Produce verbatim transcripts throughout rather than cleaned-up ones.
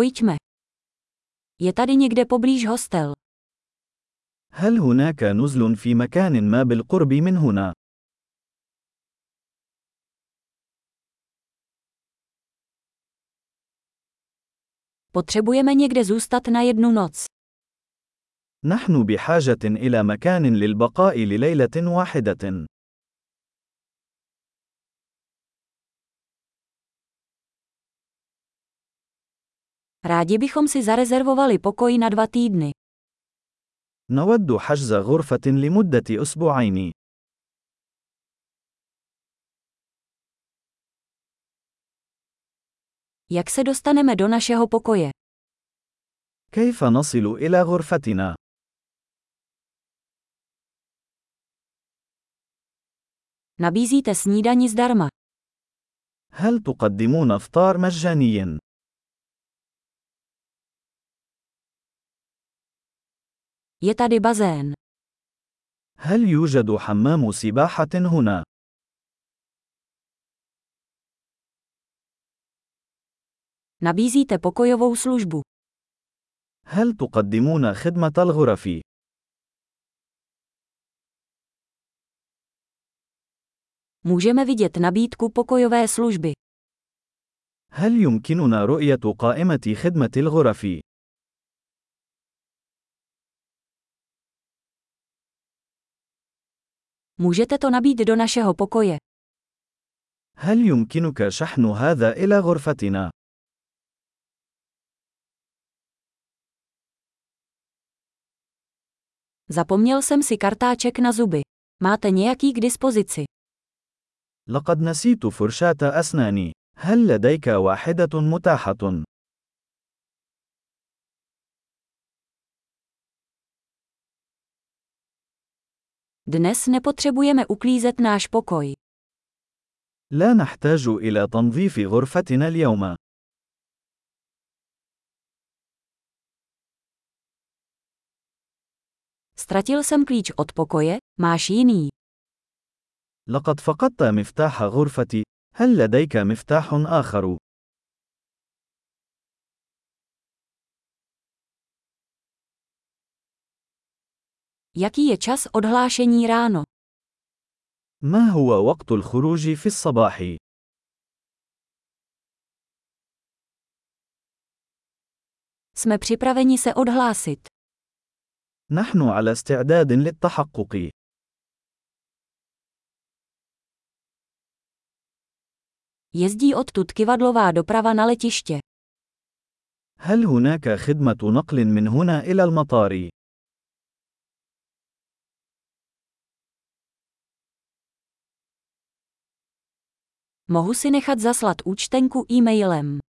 Pojďme. Je tady někde poblíž hostel? هل هناك نزل في مكان ما بالقرب من هنا؟ Potřebujeme někde zůstat na jednu noc. نحن بحاجة إلى مكان للبقاء لليلة واحدة. Rádi bychom si zarezervovali pokoj na dva týdny. نود حجز غرفة لمدة أسبوعين. Jak se dostaneme do našeho pokoje? كيف نصل إلى غرفتنا؟ Nabízíte snídani zdarma? هل تقدمون إفطار مجاني؟ Je tady bazén. هل يوجد حمام سباحة هنا؟ Nabízíte pokojovou službu? هل تقدمون خدمة الغرف؟ Můžeme vidět nabídku pokojové služby. هل يمكننا رؤية قائمة خدمة الغرف؟ Můžete to nabít do našeho pokoje. هل يمكنك شحن هذا إلى غرفتنا؟ Zapomněl jsem si kartáček na zuby. Máte nějaký k dispozici? لقد نسيت فرشاة أسناني. هل لديك واحدة متاحة؟ Dnes nepotřebujeme uklízet náš pokoj. لا نحتاج إلى تنظيف غرفتنا اليوم. Ztratil jsem klíč od pokoje, máš jiný? لقد فقدت مفتاح غرفتي. هل لديك مفتاح آخر؟ Jaký je čas odhlášení ráno? ما هو وقت الخروج في الصباح؟ Jsme připraveni se odhlásit. نحن على استعداد للتحقق. Jezdí odtud kyvadlová doprava na letiště. هل هناك خدمة نقل من هنا إلى المطار؟ Mohu si nechat zaslat účtenku e-mailem.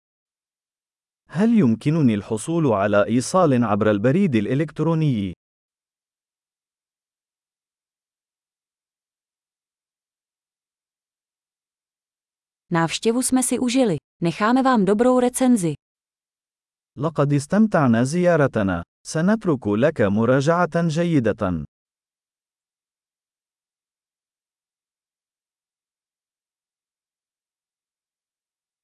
هل يمكنني الحصول على إيصال عبر البريد الإلكتروني؟ Návštěvu jsme si užili. Necháme vám dobrou recenzi. لقد استمتعنا زيارتنا. سنترك لك مراجعة جيدة.